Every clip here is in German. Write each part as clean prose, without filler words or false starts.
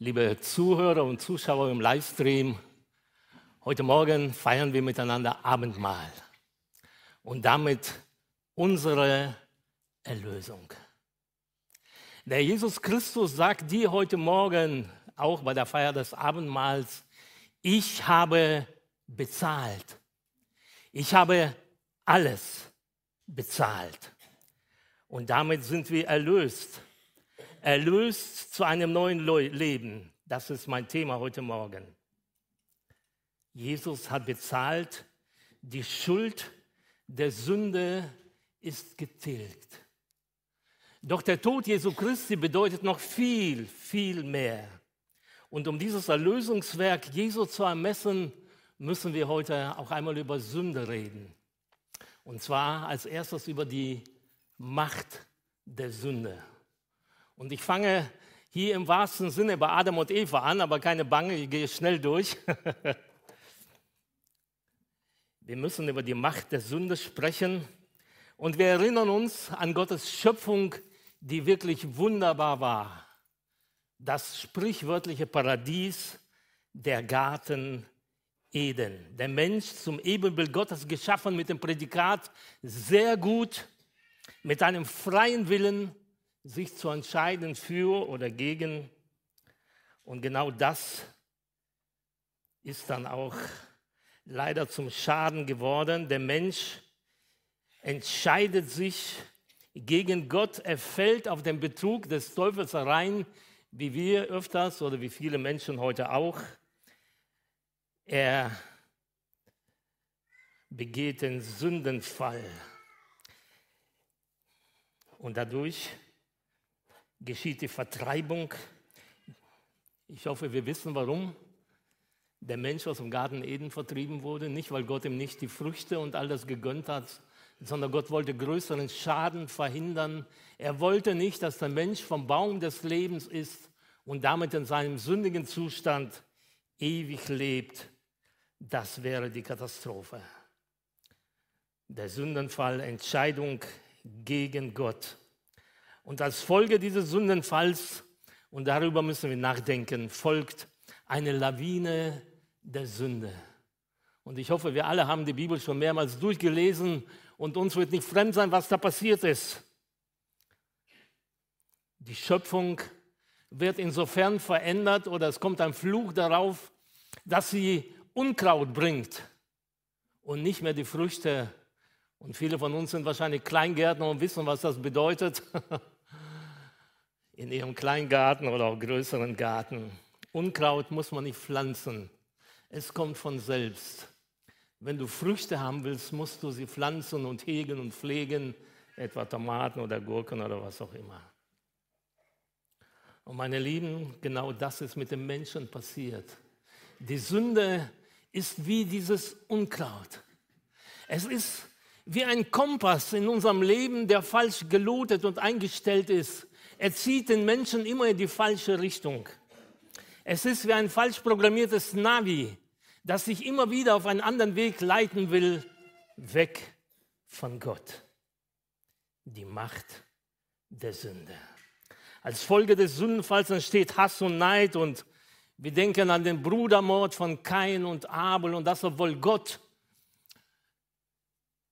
Liebe Zuhörer und Zuschauer im Livestream, heute Morgen feiern wir miteinander Abendmahl und damit unsere Erlösung. Der Jesus Christus sagt dir heute Morgen, auch bei der Feier des Abendmahls, ich habe bezahlt. Ich habe alles bezahlt. Und damit sind wir erlöst. Erlöst zu einem neuen Leben. Das ist mein Thema heute Morgen. Jesus hat bezahlt. Die Schuld der Sünde ist getilgt. Doch der Tod Jesu Christi bedeutet noch viel, viel mehr. Und um dieses Erlösungswerk Jesu zu ermessen, müssen wir heute auch einmal über Sünde reden. Und zwar als erstes über die Macht der Sünde. Und ich fange hier im wahrsten Sinne bei Adam und Eva an, aber keine Bange, ich gehe schnell durch. Wir müssen über die Macht der Sünde sprechen und wir erinnern uns an Gottes Schöpfung, die wirklich wunderbar war. Das sprichwörtliche Paradies, der Garten Eden. Der Mensch zum Ebenbild Gottes geschaffen mit dem Prädikat sehr gut, mit einem freien Willen, sich zu entscheiden für oder gegen. Und genau das ist dann auch leider zum Schaden geworden. Der Mensch entscheidet sich gegen Gott, er fällt auf den Betrug des Teufels herein, wie wir öfters oder wie viele Menschen heute auch. Er begeht den Sündenfall. Und dadurch geschieht die Vertreibung. Ich hoffe, wir wissen, warum der Mensch aus dem Garten Eden vertrieben wurde. Nicht, weil Gott ihm nicht die Früchte und all das gegönnt hat, sondern Gott wollte größeren Schaden verhindern. Er wollte nicht, dass der Mensch vom Baum des Lebens isst und damit in seinem sündigen Zustand ewig lebt. Das wäre die Katastrophe. Der Sündenfall, Entscheidung gegen Gott. Und als Folge dieses Sündenfalls, und darüber müssen wir nachdenken, folgt eine Lawine der Sünde. Und ich hoffe, wir alle haben die Bibel schon mehrmals durchgelesen und uns wird nicht fremd sein, was da passiert ist. Die Schöpfung wird insofern verändert oder es kommt ein Fluch darauf, dass sie Unkraut bringt und nicht mehr die Früchte. Und viele von uns sind wahrscheinlich Kleingärtner und wissen, was das bedeutet. In ihrem Kleingarten oder auch größeren Garten. Unkraut muss man nicht pflanzen. Es kommt von selbst. Wenn du Früchte haben willst, musst du sie pflanzen und hegen und pflegen. Etwa Tomaten oder Gurken oder was auch immer. Und meine Lieben, genau das ist mit dem Menschen passiert. Die Sünde ist wie dieses Unkraut. Es ist wie ein Kompass in unserem Leben, der falsch gelotet und eingestellt ist. Er zieht den Menschen immer in die falsche Richtung. Es ist wie ein falsch programmiertes Navi, das dich immer wieder auf einen anderen Weg leiten will, weg von Gott. Die Macht der Sünde. Als Folge des Sündenfalls entsteht Hass und Neid und wir denken an den Brudermord von Kain und Abel und das, obwohl Gott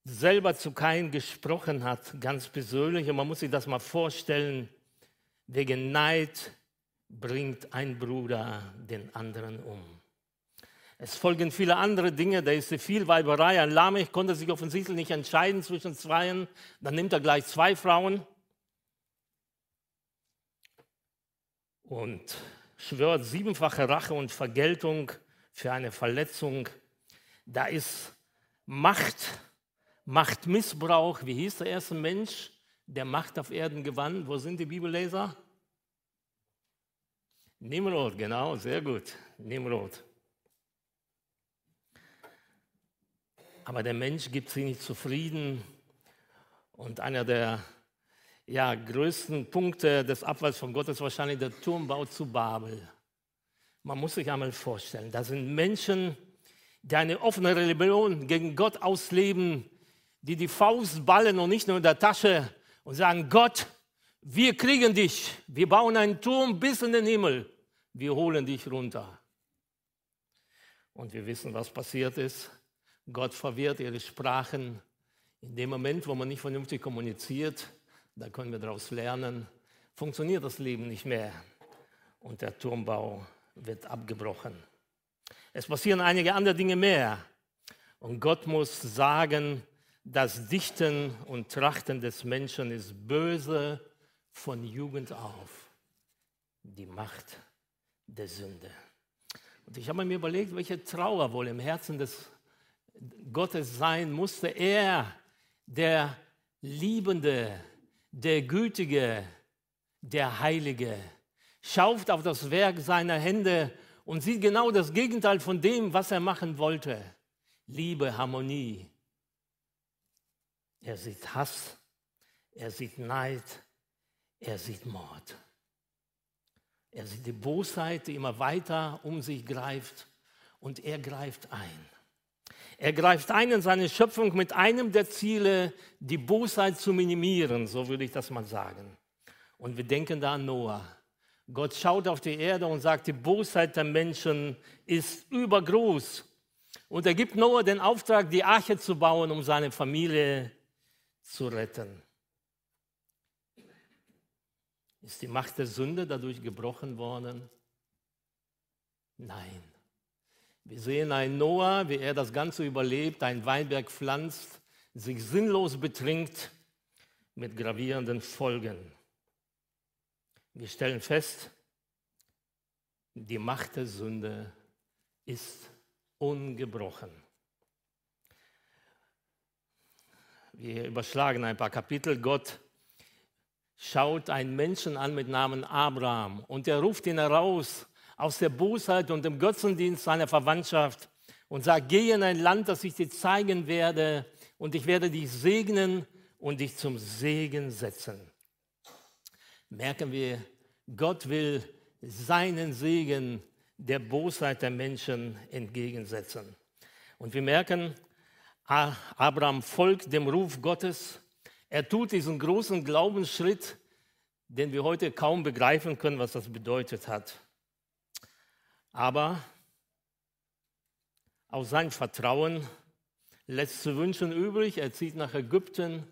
selber zu Kain gesprochen hat, ganz persönlich. Und man muss sich das mal vorstellen, wegen Neid bringt ein Bruder den anderen um. Es folgen viele andere Dinge, da ist die Vielweiberei. Ein Lamech konnte sich offensichtlich nicht entscheiden zwischen zweien, dann nimmt er gleich zwei Frauen und schwört siebenfache Rache und Vergeltung für eine Verletzung. Da ist Machtmissbrauch. Wie hieß der erste Mensch, der Macht auf Erden gewann? Wo sind die Bibelleser? Nimrod, genau, sehr gut, Nimrod. Aber der Mensch gibt sich nicht zufrieden. Und einer der größten Punkte des Abfalls von Gott ist wahrscheinlich der Turmbau zu Babel. Man muss sich einmal vorstellen, da sind Menschen, die eine offene Rebellion gegen Gott ausleben, die die Faust ballen und nicht nur in der Tasche und sagen, Gott, wir kriegen dich, wir bauen einen Turm bis in den Himmel, wir holen dich runter. Und wir wissen, was passiert ist. Gott verwirrt ihre Sprachen. In dem Moment, wo man nicht vernünftig kommuniziert, da können wir daraus lernen, funktioniert das Leben nicht mehr. Und der Turmbau wird abgebrochen. Es passieren einige andere Dinge mehr. Und Gott muss sagen, das Dichten und Trachten des Menschen ist böse von Jugend auf. Die Macht der Sünde. Und ich habe mir überlegt, welche Trauer wohl im Herzen des Gottes sein musste. Er, der Liebende, der Gütige, der Heilige, schaut auf das Werk seiner Hände und sieht genau das Gegenteil von dem, was er machen wollte. Liebe, Harmonie. Er sieht Hass, er sieht Neid, er sieht Mord. Er sieht die Bosheit, die immer weiter um sich greift, und er greift ein. Er greift ein in seine Schöpfung mit einem der Ziele, die Bosheit zu minimieren, so würde ich das mal sagen. Und wir denken da an Noah. Gott schaut auf die Erde und sagt, die Bosheit der Menschen ist übergroß. Und er gibt Noah den Auftrag, die Arche zu bauen, um seine Familie zu retten. Ist die Macht der Sünde dadurch gebrochen worden? Nein. Wir sehen einen Noah, wie er das Ganze überlebt, einen Weinberg pflanzt, sich sinnlos betrinkt mit gravierenden Folgen. Wir stellen fest, die Macht der Sünde ist ungebrochen. Wir überschlagen ein paar Kapitel. Gott schaut einen Menschen an mit Namen Abraham und er ruft ihn heraus aus der Bosheit und dem Götzendienst seiner Verwandtschaft und sagt, geh in ein Land, das ich dir zeigen werde, und ich werde dich segnen und dich zum Segen setzen. Merken wir, Gott will seinen Segen der Bosheit der Menschen entgegensetzen. Und wir merken, Abraham folgt dem Ruf Gottes. Er tut diesen großen Glaubensschritt, den wir heute kaum begreifen können, was das bedeutet hat. Aber aus seinem Vertrauen lässt zu wünschen übrig. Er zieht nach Ägypten.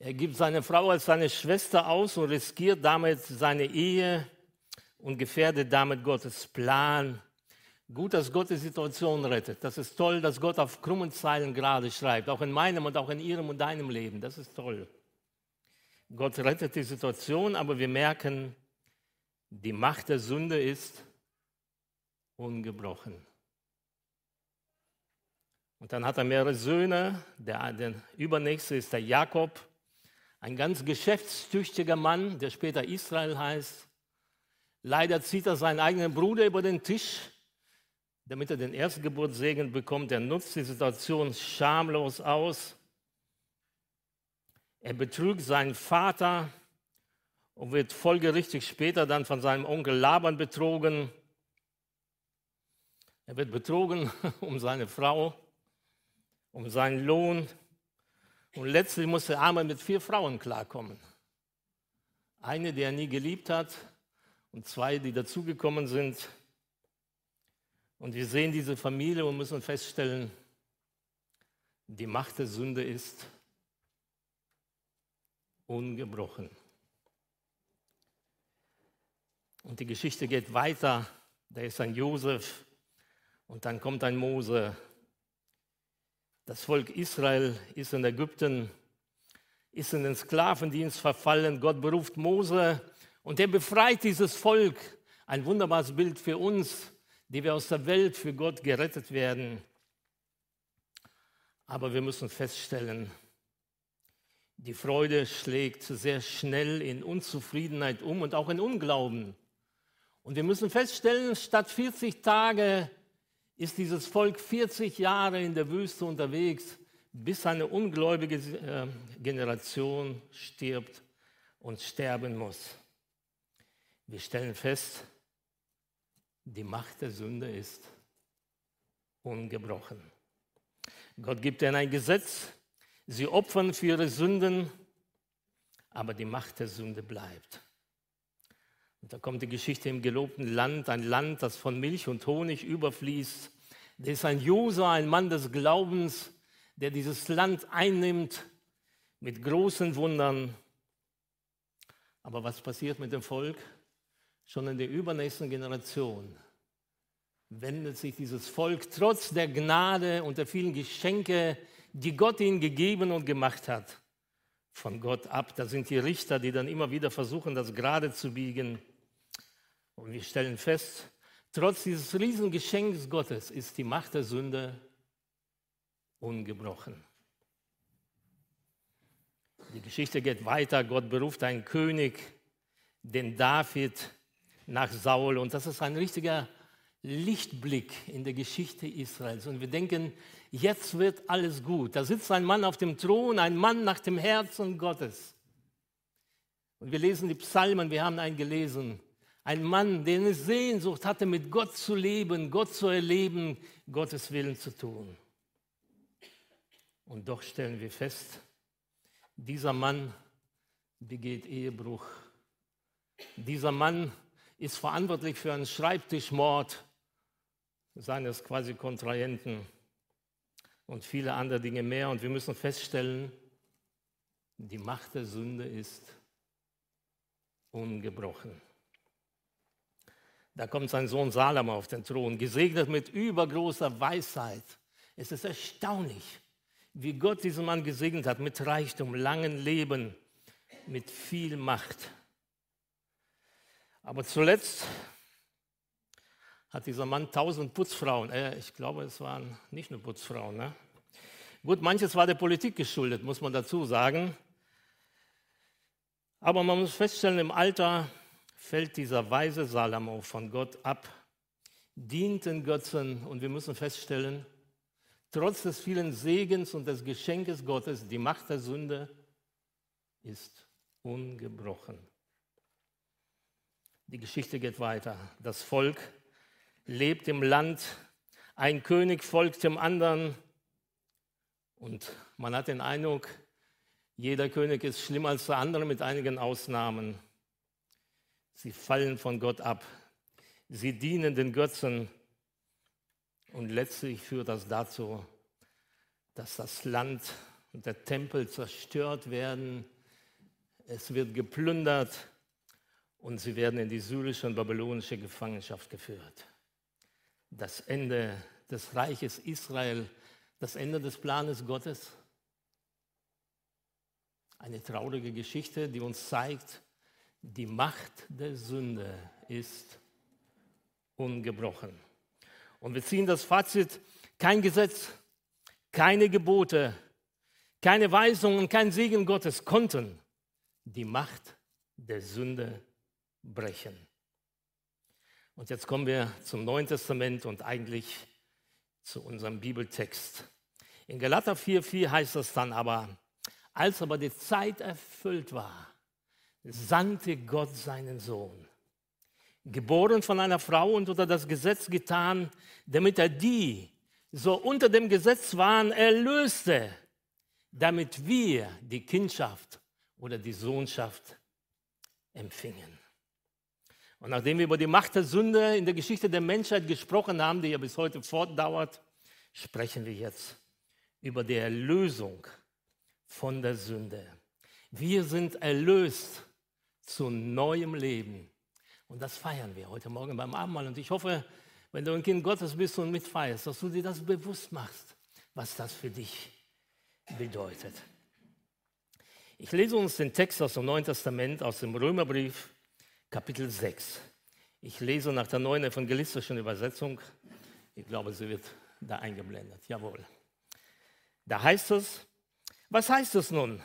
Er gibt seine Frau als seine Schwester aus und riskiert damit seine Ehe und gefährdet damit Gottes Plan. Gut, dass Gott die Situation rettet. Das ist toll, dass Gott auf krummen Zeilen gerade schreibt, auch in meinem und auch in ihrem und deinem Leben. Das ist toll. Gott rettet die Situation, aber wir merken, die Macht der Sünde ist ungebrochen. Und dann hat er mehrere Söhne. Der übernächste ist der Jakob, ein ganz geschäftstüchtiger Mann, der später Israel heißt. Leider zieht er seinen eigenen Bruder über den Tisch, damit er den Erstgeburtssegen bekommt. Er nutzt die Situation schamlos aus. Er betrügt seinen Vater und wird folgerichtig später dann von seinem Onkel Laban betrogen. Er wird betrogen um seine Frau, um seinen Lohn. Und letztlich muss der Arme mit 4 Frauen klarkommen. Eine, die er nie geliebt hat, und 2, die dazugekommen sind. Und wir sehen diese Familie und müssen feststellen, die Macht der Sünde ist ungebrochen. Und die Geschichte geht weiter. Da ist ein Josef und dann kommt ein Mose. Das Volk Israel ist in Ägypten, ist in den Sklavendienst verfallen. Gott beruft Mose und er befreit dieses Volk. Ein wunderbares Bild für uns, die wir aus der Welt für Gott gerettet werden. Aber wir müssen feststellen, die Freude schlägt sehr schnell in Unzufriedenheit um und auch in Unglauben. Und wir müssen feststellen, statt 40 Tage ist dieses Volk 40 Jahre in der Wüste unterwegs, bis eine ungläubige Generation stirbt und sterben muss. Wir stellen fest, die Macht der Sünde ist ungebrochen. Gott gibt ihnen ein Gesetz, sie opfern für ihre Sünden, aber die Macht der Sünde bleibt. Da kommt die Geschichte im gelobten Land, ein Land, das von Milch und Honig überfließt. Da ist ein Josua, ein Mann des Glaubens, der dieses Land einnimmt mit großen Wundern. Aber was passiert mit dem Volk? Schon in der übernächsten Generation wendet sich dieses Volk trotz der Gnade und der vielen Geschenke, die Gott ihnen gegeben und gemacht hat, von Gott ab. Da sind die Richter, die dann immer wieder versuchen, das gerade zu biegen. Und wir stellen fest, trotz dieses Riesengeschenks Gottes ist die Macht der Sünde ungebrochen. Die Geschichte geht weiter. Gott beruft einen König, den David, nach Saul. Und das ist ein richtiger Lichtblick in der Geschichte Israels. Und wir denken, jetzt wird alles gut. Da sitzt ein Mann auf dem Thron, ein Mann nach dem Herzen Gottes. Und wir lesen die Psalmen, wir haben einen gelesen. Ein Mann, der eine Sehnsucht hatte, mit Gott zu leben, Gott zu erleben, Gottes Willen zu tun. Und doch stellen wir fest, dieser Mann begeht Ehebruch. Dieser Mann ist verantwortlich für einen Schreibtischmord seines quasi Kontrahenten und viele andere Dinge mehr. Und wir müssen feststellen, die Macht der Sünde ist ungebrochen. Da kommt sein Sohn Salomo auf den Thron, gesegnet mit übergroßer Weisheit. Es ist erstaunlich, wie Gott diesen Mann gesegnet hat, mit Reichtum, langem Leben, mit viel Macht. Aber zuletzt hat dieser Mann 1000 Putzfrauen. Ich glaube, es waren nicht nur Putzfrauen. Ne? Gut, manches war der Politik geschuldet, muss man dazu sagen. Aber man muss feststellen, im Alter fällt dieser weise Salomo von Gott ab, dient den Götzen. Und wir müssen feststellen, trotz des vielen Segens und des Geschenkes Gottes, die Macht der Sünde ist ungebrochen. Die Geschichte geht weiter. Das Volk lebt im Land, ein König folgt dem anderen und man hat den Eindruck, jeder König ist schlimmer als der andere mit einigen Ausnahmen. Sie fallen von Gott ab, sie dienen den Götzen und letztlich führt das dazu, dass das Land und der Tempel zerstört werden, es wird geplündert. Und sie werden in die syrische und babylonische Gefangenschaft geführt. Das Ende des Reiches Israel, das Ende des Planes Gottes. Eine traurige Geschichte, die uns zeigt, die Macht der Sünde ist ungebrochen. Und wir ziehen das Fazit, kein Gesetz, keine Gebote, keine Weisungen und kein Segen Gottes konnten die Macht der Sünde brechen. Und jetzt kommen wir zum Neuen Testament und eigentlich zu unserem Bibeltext. In Galater 4,4 heißt es dann aber, als aber die Zeit erfüllt war, sandte Gott seinen Sohn, geboren von einer Frau und unter das Gesetz getan, damit er die, so unter dem Gesetz waren, erlöste, damit wir die Kindschaft oder die Sohnschaft empfingen. Und nachdem wir über die Macht der Sünde in der Geschichte der Menschheit gesprochen haben, die ja bis heute fortdauert, sprechen wir jetzt über die Erlösung von der Sünde. Wir sind erlöst zu neuem Leben. Und das feiern wir heute Morgen beim Abendmahl. Und ich hoffe, wenn du ein Kind Gottes bist und mitfeierst, dass du dir das bewusst machst, was das für dich bedeutet. Ich lese uns den Text aus dem Neuen Testament, aus dem Römerbrief, Kapitel 6. Ich lese nach der neuen evangelistischen Übersetzung. Ich glaube, sie wird da eingeblendet. Jawohl. Da heißt es, was heißt es nun,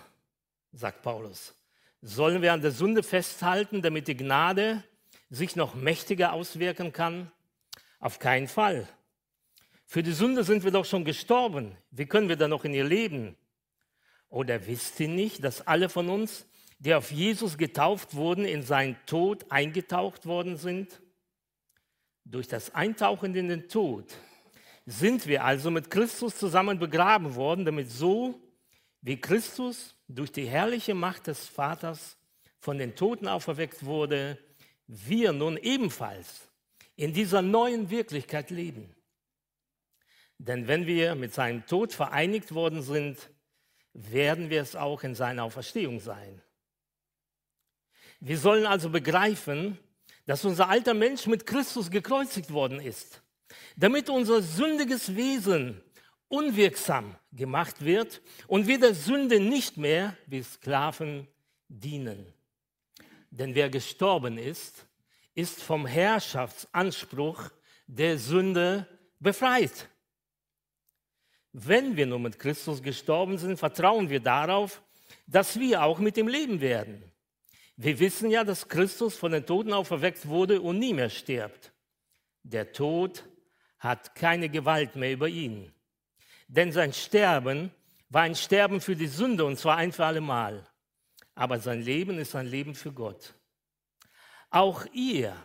sagt Paulus? Sollen wir an der Sünde festhalten, damit die Gnade sich noch mächtiger auswirken kann? Auf keinen Fall. Für die Sünde sind wir doch schon gestorben. Wie können wir dann noch in ihr leben? Oder wisst ihr nicht, dass alle von uns, die auf Jesus getauft wurden, in seinen Tod eingetaucht worden sind? Durch das Eintauchen in den Tod sind wir also mit Christus zusammen begraben worden, damit so wie Christus durch die herrliche Macht des Vaters von den Toten auferweckt wurde, wir nun ebenfalls in dieser neuen Wirklichkeit leben. Denn wenn wir mit seinem Tod vereinigt worden sind, werden wir es auch in seiner Auferstehung sein. Wir sollen also begreifen, dass unser alter Mensch mit Christus gekreuzigt worden ist, damit unser sündiges Wesen unwirksam gemacht wird und wir der Sünde nicht mehr wie Sklaven dienen. Denn wer gestorben ist, ist vom Herrschaftsanspruch der Sünde befreit. Wenn wir nun mit Christus gestorben sind, vertrauen wir darauf, dass wir auch mit ihm leben werden. Wir wissen ja, dass Christus von den Toten auferweckt wurde und nie mehr stirbt. Der Tod hat keine Gewalt mehr über ihn. Denn sein Sterben war ein Sterben für die Sünde, und zwar ein für alle Mal. Aber sein Leben ist ein Leben für Gott. Auch ihr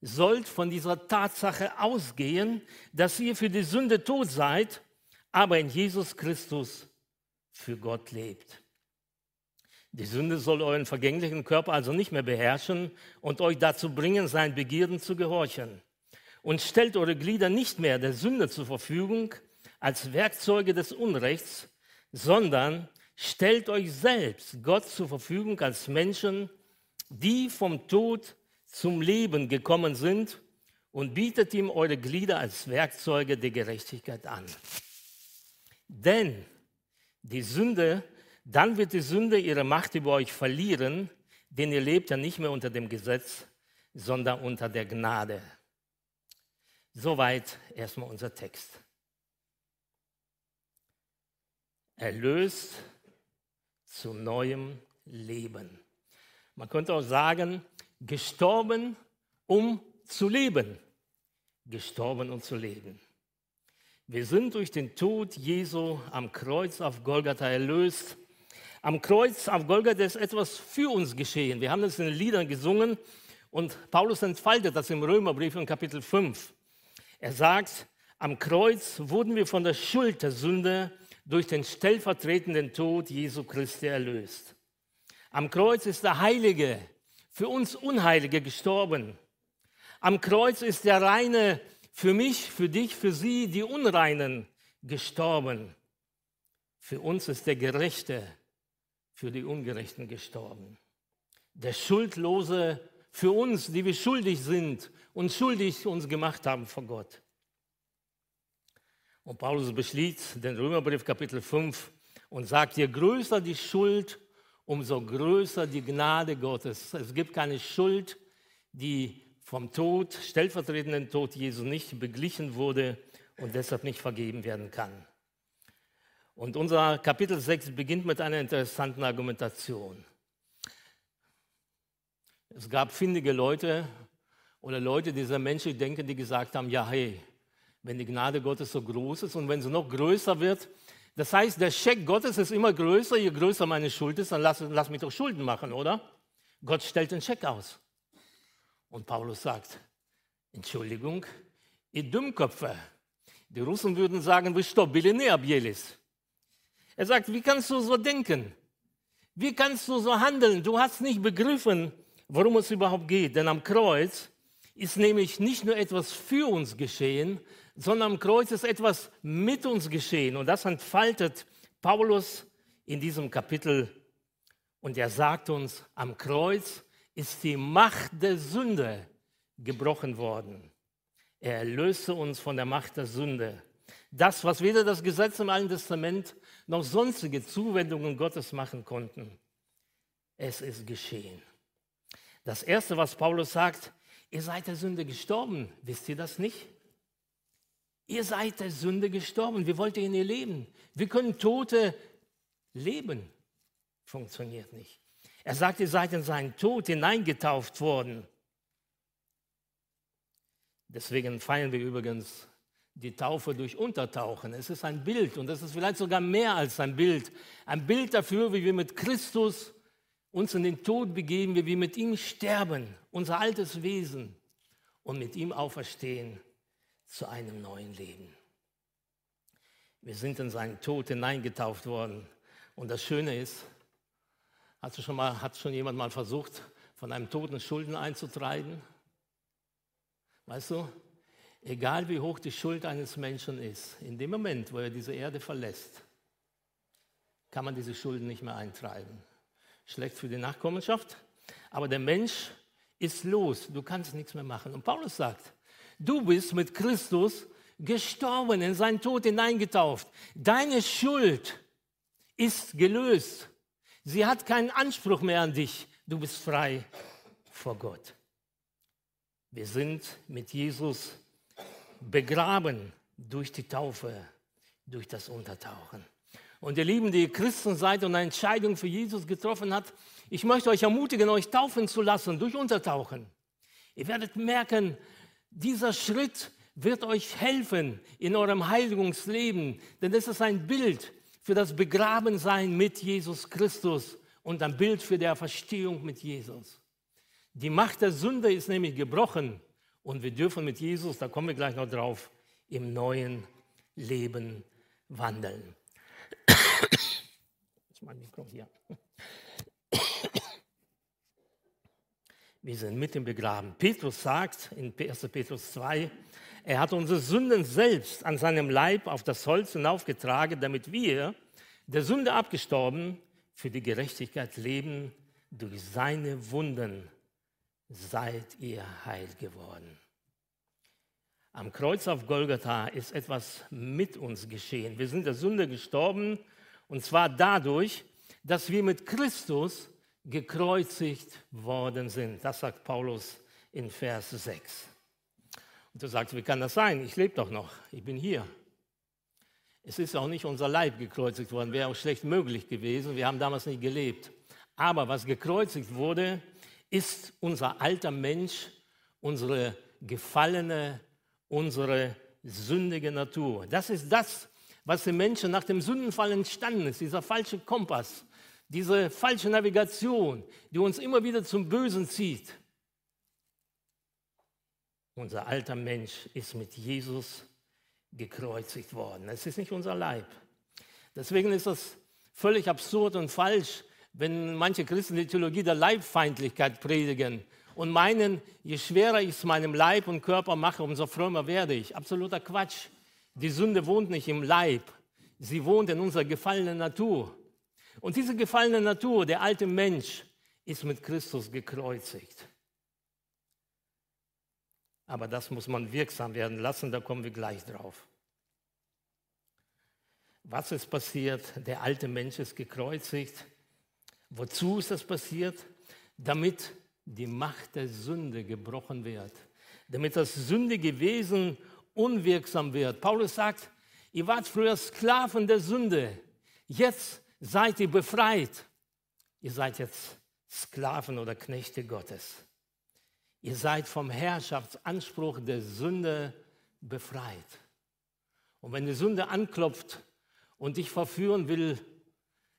sollt von dieser Tatsache ausgehen, dass ihr für die Sünde tot seid, aber in Jesus Christus für Gott lebt. Die Sünde soll euren vergänglichen Körper also nicht mehr beherrschen und euch dazu bringen, seinen Begierden zu gehorchen. Und stellt eure Glieder nicht mehr der Sünde zur Verfügung als Werkzeuge des Unrechts, sondern stellt euch selbst Gott zur Verfügung als Menschen, die vom Tod zum Leben gekommen sind, und bietet ihm eure Glieder als Werkzeuge der Gerechtigkeit an. Denn dann wird die Sünde ihre Macht über euch verlieren, denn ihr lebt ja nicht mehr unter dem Gesetz, sondern unter der Gnade. Soweit erstmal unser Text. Erlöst zu neuem Leben. Man könnte auch sagen, gestorben, um zu leben. Gestorben, um zu leben. Wir sind durch den Tod Jesu am Kreuz auf Golgatha erlöst. Am Kreuz auf Golgatha ist etwas für uns geschehen. Wir haben das in den Liedern gesungen und Paulus entfaltet das im Römerbrief in Kapitel 5. Er sagt, am Kreuz wurden wir von der Schuld der Sünde durch den stellvertretenden Tod Jesu Christi erlöst. Am Kreuz ist der Heilige, für uns Unheilige, gestorben. Am Kreuz ist der Reine, für mich, für dich, für sie, die Unreinen, gestorben. Für uns ist der Gerechte für die Ungerechten gestorben. Der Schuldlose für uns, die wir schuldig sind und schuldig uns gemacht haben vor Gott. Und Paulus beschließt den Römerbrief Kapitel 5 und sagt, je größer die Schuld, umso größer die Gnade Gottes. Es gibt keine Schuld, die vom Tod, stellvertretenden Tod Jesu nicht beglichen wurde und deshalb nicht vergeben werden kann. Und unser Kapitel 6 beginnt mit einer interessanten Argumentation. Es gab findige Leute oder Leute dieser Menschen, die gesagt haben, ja hey, wenn die Gnade Gottes so groß ist und wenn sie noch größer wird, das heißt, der Scheck Gottes ist immer größer, je größer meine Schuld ist, dann lass mich doch Schulden machen, oder? Gott stellt den Scheck aus. Und Paulus sagt, Entschuldigung, ihr Dummköpfe, die Russen würden sagen, er sagt, wie kannst du so denken? Wie kannst du so handeln? Du hast nicht begriffen, worum es überhaupt geht. Denn am Kreuz ist nämlich nicht nur etwas für uns geschehen, sondern am Kreuz ist etwas mit uns geschehen. Und das entfaltet Paulus in diesem Kapitel. Und er sagt uns, am Kreuz ist die Macht der Sünde gebrochen worden. Er erlöste uns von der Macht der Sünde. Das, was weder das Gesetz im Alten Testament noch sonstige Zuwendungen Gottes machen konnten. Es ist geschehen. Das Erste, was Paulus sagt, ihr seid der Sünde gestorben. Wisst ihr das nicht? Ihr seid der Sünde gestorben. Wir wollten in ihr leben. Wir können Tote leben. Funktioniert nicht. Er sagt, ihr seid in seinen Tod hineingetauft worden. Deswegen feiern wir übrigens die Taufe durch Untertauchen. Es ist ein Bild und es ist vielleicht sogar mehr als ein Bild. Ein Bild dafür, wie wir mit Christus uns in den Tod begeben, wie wir mit ihm sterben, unser altes Wesen, und mit ihm auferstehen zu einem neuen Leben. Wir sind in seinen Tod hineingetauft worden. Und das Schöne ist, hat schon jemand mal versucht, von einem Toten Schulden einzutreiben? Weißt du, egal wie hoch die Schuld eines Menschen ist, in dem Moment, wo er diese Erde verlässt, kann man diese Schulden nicht mehr eintreiben. Schlecht für die Nachkommenschaft, aber der Mensch ist los, du kannst nichts mehr machen. Und Paulus sagt, du bist mit Christus gestorben, in seinen Tod hineingetauft. Deine Schuld ist gelöst. Sie hat keinen Anspruch mehr an dich. Du bist frei vor Gott. Wir sind mit Jesus begraben durch die Taufe, durch das Untertauchen. Und ihr Lieben, die ihr Christen seid und eine Entscheidung für Jesus getroffen habt, ich möchte euch ermutigen, euch taufen zu lassen durch Untertauchen. Ihr werdet merken, dieser Schritt wird euch helfen in eurem Heiligungsleben, denn es ist ein Bild für das Begrabensein mit Jesus Christus und ein Bild für die Auferstehung mit Jesus. Die Macht der Sünde ist nämlich gebrochen und wir dürfen mit Jesus, da kommen wir gleich noch drauf, im neuen Leben wandeln. Ich mein Mikro hier. Wir sind mit ihm begraben. Petrus sagt in 1. Petrus 2, er hat unsere Sünden selbst an seinem Leib auf das Holz hinaufgetragen, damit wir, der Sünde abgestorben, für die Gerechtigkeit leben. Durch seine Wunden seid ihr heil geworden. Am Kreuz auf Golgatha ist etwas mit uns geschehen. Wir sind der Sünde gestorben, und zwar dadurch, dass wir mit Christus gekreuzigt worden sind. Das sagt Paulus in Vers 6. Und du sagst, wie kann das sein? Ich lebe doch noch, ich bin hier. Es ist auch nicht unser Leib gekreuzigt worden, wäre auch schlecht möglich gewesen, wir haben damals nicht gelebt. Aber was gekreuzigt wurde, ist unser alter Mensch, unsere gefallene, unsere sündige Natur. Das ist das, was dem Menschen nach dem Sündenfall entstanden ist, dieser falsche Kompass, diese falsche Navigation, die uns immer wieder zum Bösen zieht. Unser alter Mensch ist mit Jesus gekreuzigt worden. Es ist nicht unser Leib. Deswegen ist das völlig absurd und falsch, wenn manche Christen die Theologie der Leibfeindlichkeit predigen und meinen, je schwerer ich es meinem Leib und Körper mache, umso frömer werde ich. Absoluter Quatsch. Die Sünde wohnt nicht im Leib. Sie wohnt in unserer gefallenen Natur. Und diese gefallene Natur, der alte Mensch, ist mit Christus gekreuzigt. Aber das muss man wirksam werden lassen, da kommen wir gleich drauf. Was ist passiert? Der alte Mensch ist gekreuzigt. Wozu ist das passiert? Damit die Macht der Sünde gebrochen wird. Damit das sündige Wesen unwirksam wird. Paulus sagt, ihr wart früher Sklaven der Sünde. Jetzt seid ihr befreit. Ihr seid jetzt Sklaven oder Knechte Gottes. Ihr seid vom Herrschaftsanspruch der Sünde befreit. Und wenn die Sünde anklopft und dich verführen will,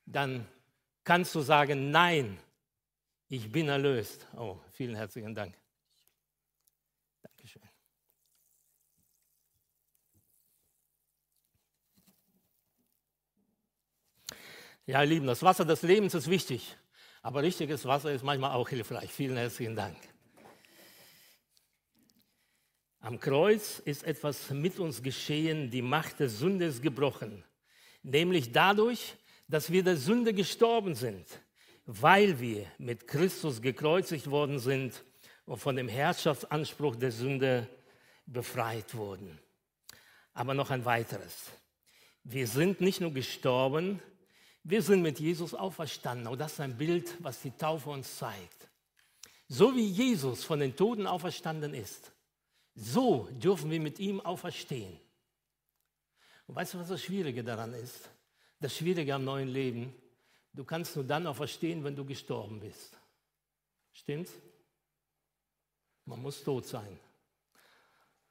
dann kannst du sagen, nein, ich bin erlöst. Oh, vielen herzlichen Dank. Dankeschön. Ja, ihr Lieben, das Wasser des Lebens ist wichtig, aber richtiges Wasser ist manchmal auch hilfreich. Vielen herzlichen Dank. Am Kreuz ist etwas mit uns geschehen, die Macht der Sünde ist gebrochen. Nämlich dadurch, dass wir der Sünde gestorben sind, weil wir mit Christus gekreuzigt worden sind und von dem Herrschaftsanspruch der Sünde befreit wurden. Aber noch ein weiteres. Wir sind nicht nur gestorben, wir sind mit Jesus auferstanden. Und das ist ein Bild, was die Taufe uns zeigt. So wie Jesus von den Toten auferstanden ist, so dürfen wir mit ihm auferstehen. Und weißt du, was das Schwierige daran ist? Das Schwierige am neuen Leben, du kannst nur dann auferstehen, wenn du gestorben bist. Stimmt's? Man muss tot sein.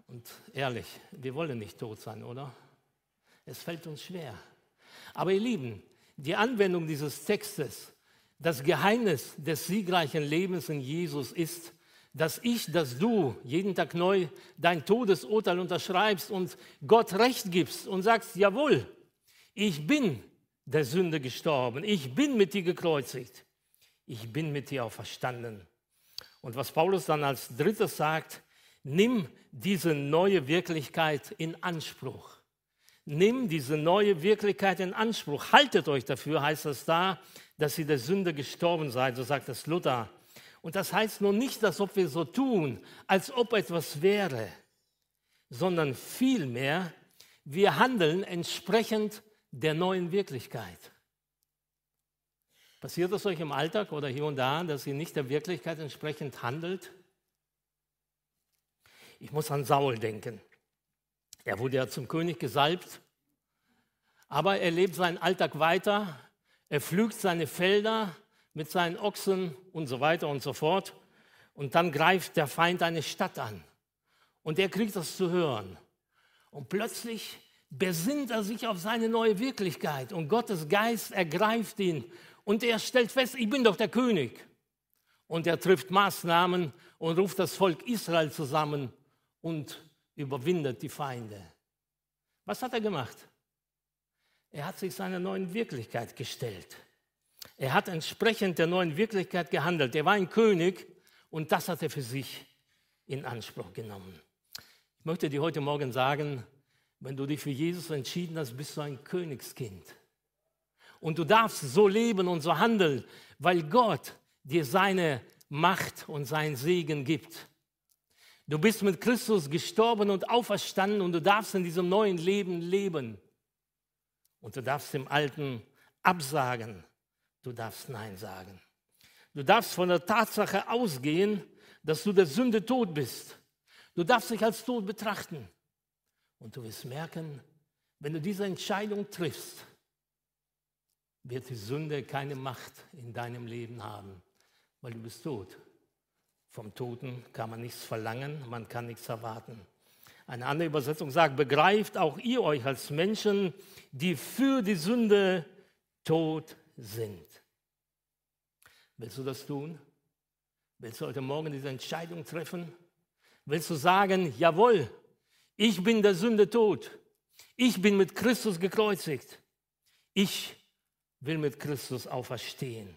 Und ehrlich, wir wollen nicht tot sein, oder? Es fällt uns schwer. Aber ihr Lieben, die Anwendung dieses Textes, das Geheimnis des siegreichen Lebens in Jesus ist, dass ich, dass du jeden Tag neu dein Todesurteil unterschreibst und Gott Recht gibst und sagst, jawohl, ich bin der Sünde gestorben, ich bin mit dir gekreuzigt, ich bin mit dir auferstanden. Und was Paulus dann als Drittes sagt, Nimm diese neue Wirklichkeit in Anspruch. Nimm diese neue Wirklichkeit in Anspruch. Haltet euch dafür, heißt es da, dass ihr der Sünde gestorben seid, so sagt es Luther. Und das heißt nun nicht, dass ob wir so tun, als ob etwas wäre, sondern vielmehr, wir handeln entsprechend der neuen Wirklichkeit. Passiert es euch im Alltag oder hier und da, dass ihr nicht der Wirklichkeit entsprechend handelt? Ich muss an Saul denken. Er wurde ja zum König gesalbt, aber er lebt seinen Alltag weiter, er pflügt seine Felder mit seinen Ochsen und so weiter und so fort. Und dann greift der Feind eine Stadt an und er kriegt das zu hören. Und plötzlich besinnt er sich auf seine neue Wirklichkeit und Gottes Geist ergreift ihn und er stellt fest, ich bin doch der König. Und er trifft Maßnahmen und ruft das Volk Israel zusammen und überwindet die Feinde. Was hat er gemacht? Er hat sich seiner neuen Wirklichkeit gestellt. Er hat entsprechend der neuen Wirklichkeit gehandelt. Er war ein König und das hat er für sich in Anspruch genommen. Ich möchte dir heute Morgen sagen, wenn du dich für Jesus entschieden hast, bist du ein Königskind. Und du darfst so leben und so handeln, weil Gott dir seine Macht und seinen Segen gibt. Du bist mit Christus gestorben und auferstanden und du darfst in diesem neuen Leben leben. Und du darfst dem Alten absagen. Du darfst Nein sagen. Du darfst von der Tatsache ausgehen, dass du der Sünde tot bist. Du darfst dich als tot betrachten. Und du wirst merken, wenn du diese Entscheidung triffst, wird die Sünde keine Macht in deinem Leben haben, weil du bist tot. Vom Toten kann man nichts verlangen, man kann nichts erwarten. Eine andere Übersetzung sagt, begreift auch ihr euch als Menschen, die für die Sünde tot sind. Willst du das tun? Willst du heute Morgen diese Entscheidung treffen? Willst du sagen, jawohl, ich bin der Sünde tot. Ich bin mit Christus gekreuzigt. Ich will mit Christus auferstehen.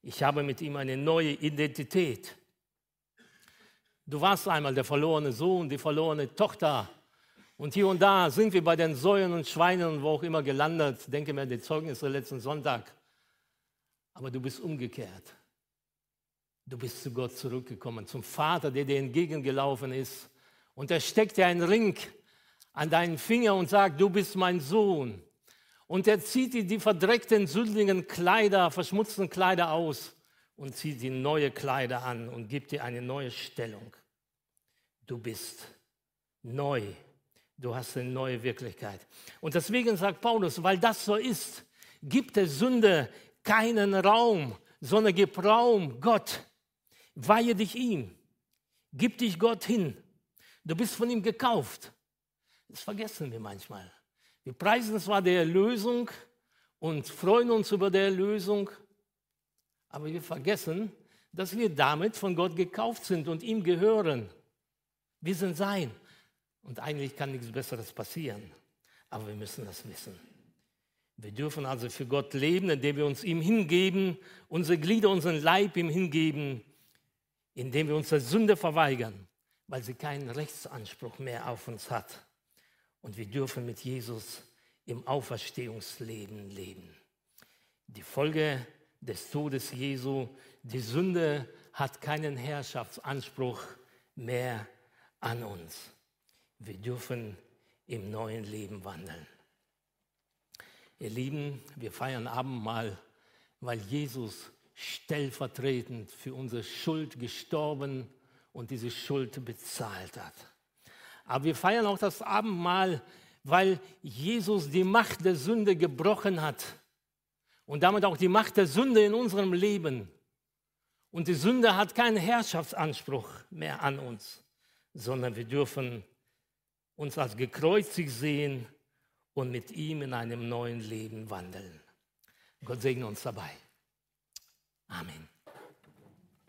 Ich habe mit ihm eine neue Identität. Du warst einmal der verlorene Sohn, die verlorene Tochter. Und hier und da sind wir bei den Säuen und Schweinen und wo auch immer gelandet. Denke mir an die Zeugnisse letzten Sonntag. Aber du bist umgekehrt. Du bist zu Gott zurückgekommen, zum Vater, der dir entgegengelaufen ist. Und er steckt dir einen Ring an deinen Finger und sagt, du bist mein Sohn. Und er zieht dir die verdreckten, sündigen Kleider, verschmutzten Kleider aus und zieht dir neue Kleider an und gibt dir eine neue Stellung. Du bist neu. Du hast eine neue Wirklichkeit. Und deswegen sagt Paulus, weil das so ist, gibt der Sünde keinen Raum, sondern gib Raum Gott. Weihe dich ihm. Gib dich Gott hin. Du bist von ihm gekauft. Das vergessen wir manchmal. Wir preisen zwar die Erlösung und freuen uns über die Erlösung, aber wir vergessen, dass wir damit von Gott gekauft sind und ihm gehören. Wir sind sein. Und eigentlich kann nichts Besseres passieren. Aber wir müssen das wissen. Wir dürfen also für Gott leben, indem wir uns ihm hingeben, unsere Glieder, unseren Leib ihm hingeben, indem wir uns der Sünde verweigern, weil sie keinen Rechtsanspruch mehr auf uns hat. Und wir dürfen mit Jesus im Auferstehungsleben leben. Die Folge des Todes Jesu, die Sünde hat keinen Herrschaftsanspruch mehr an uns. Wir dürfen im neuen Leben wandeln. Ihr Lieben, wir feiern Abendmahl, weil Jesus stellvertretend für unsere Schuld gestorben und diese Schuld bezahlt hat. Aber wir feiern auch das Abendmahl, weil Jesus die Macht der Sünde gebrochen hat und damit auch die Macht der Sünde in unserem Leben. Und die Sünde hat keinen Herrschaftsanspruch mehr an uns, sondern wir dürfen uns als gekreuzigt sehen und mit ihm in einem neuen Leben wandeln. Gott segne uns dabei. Amen.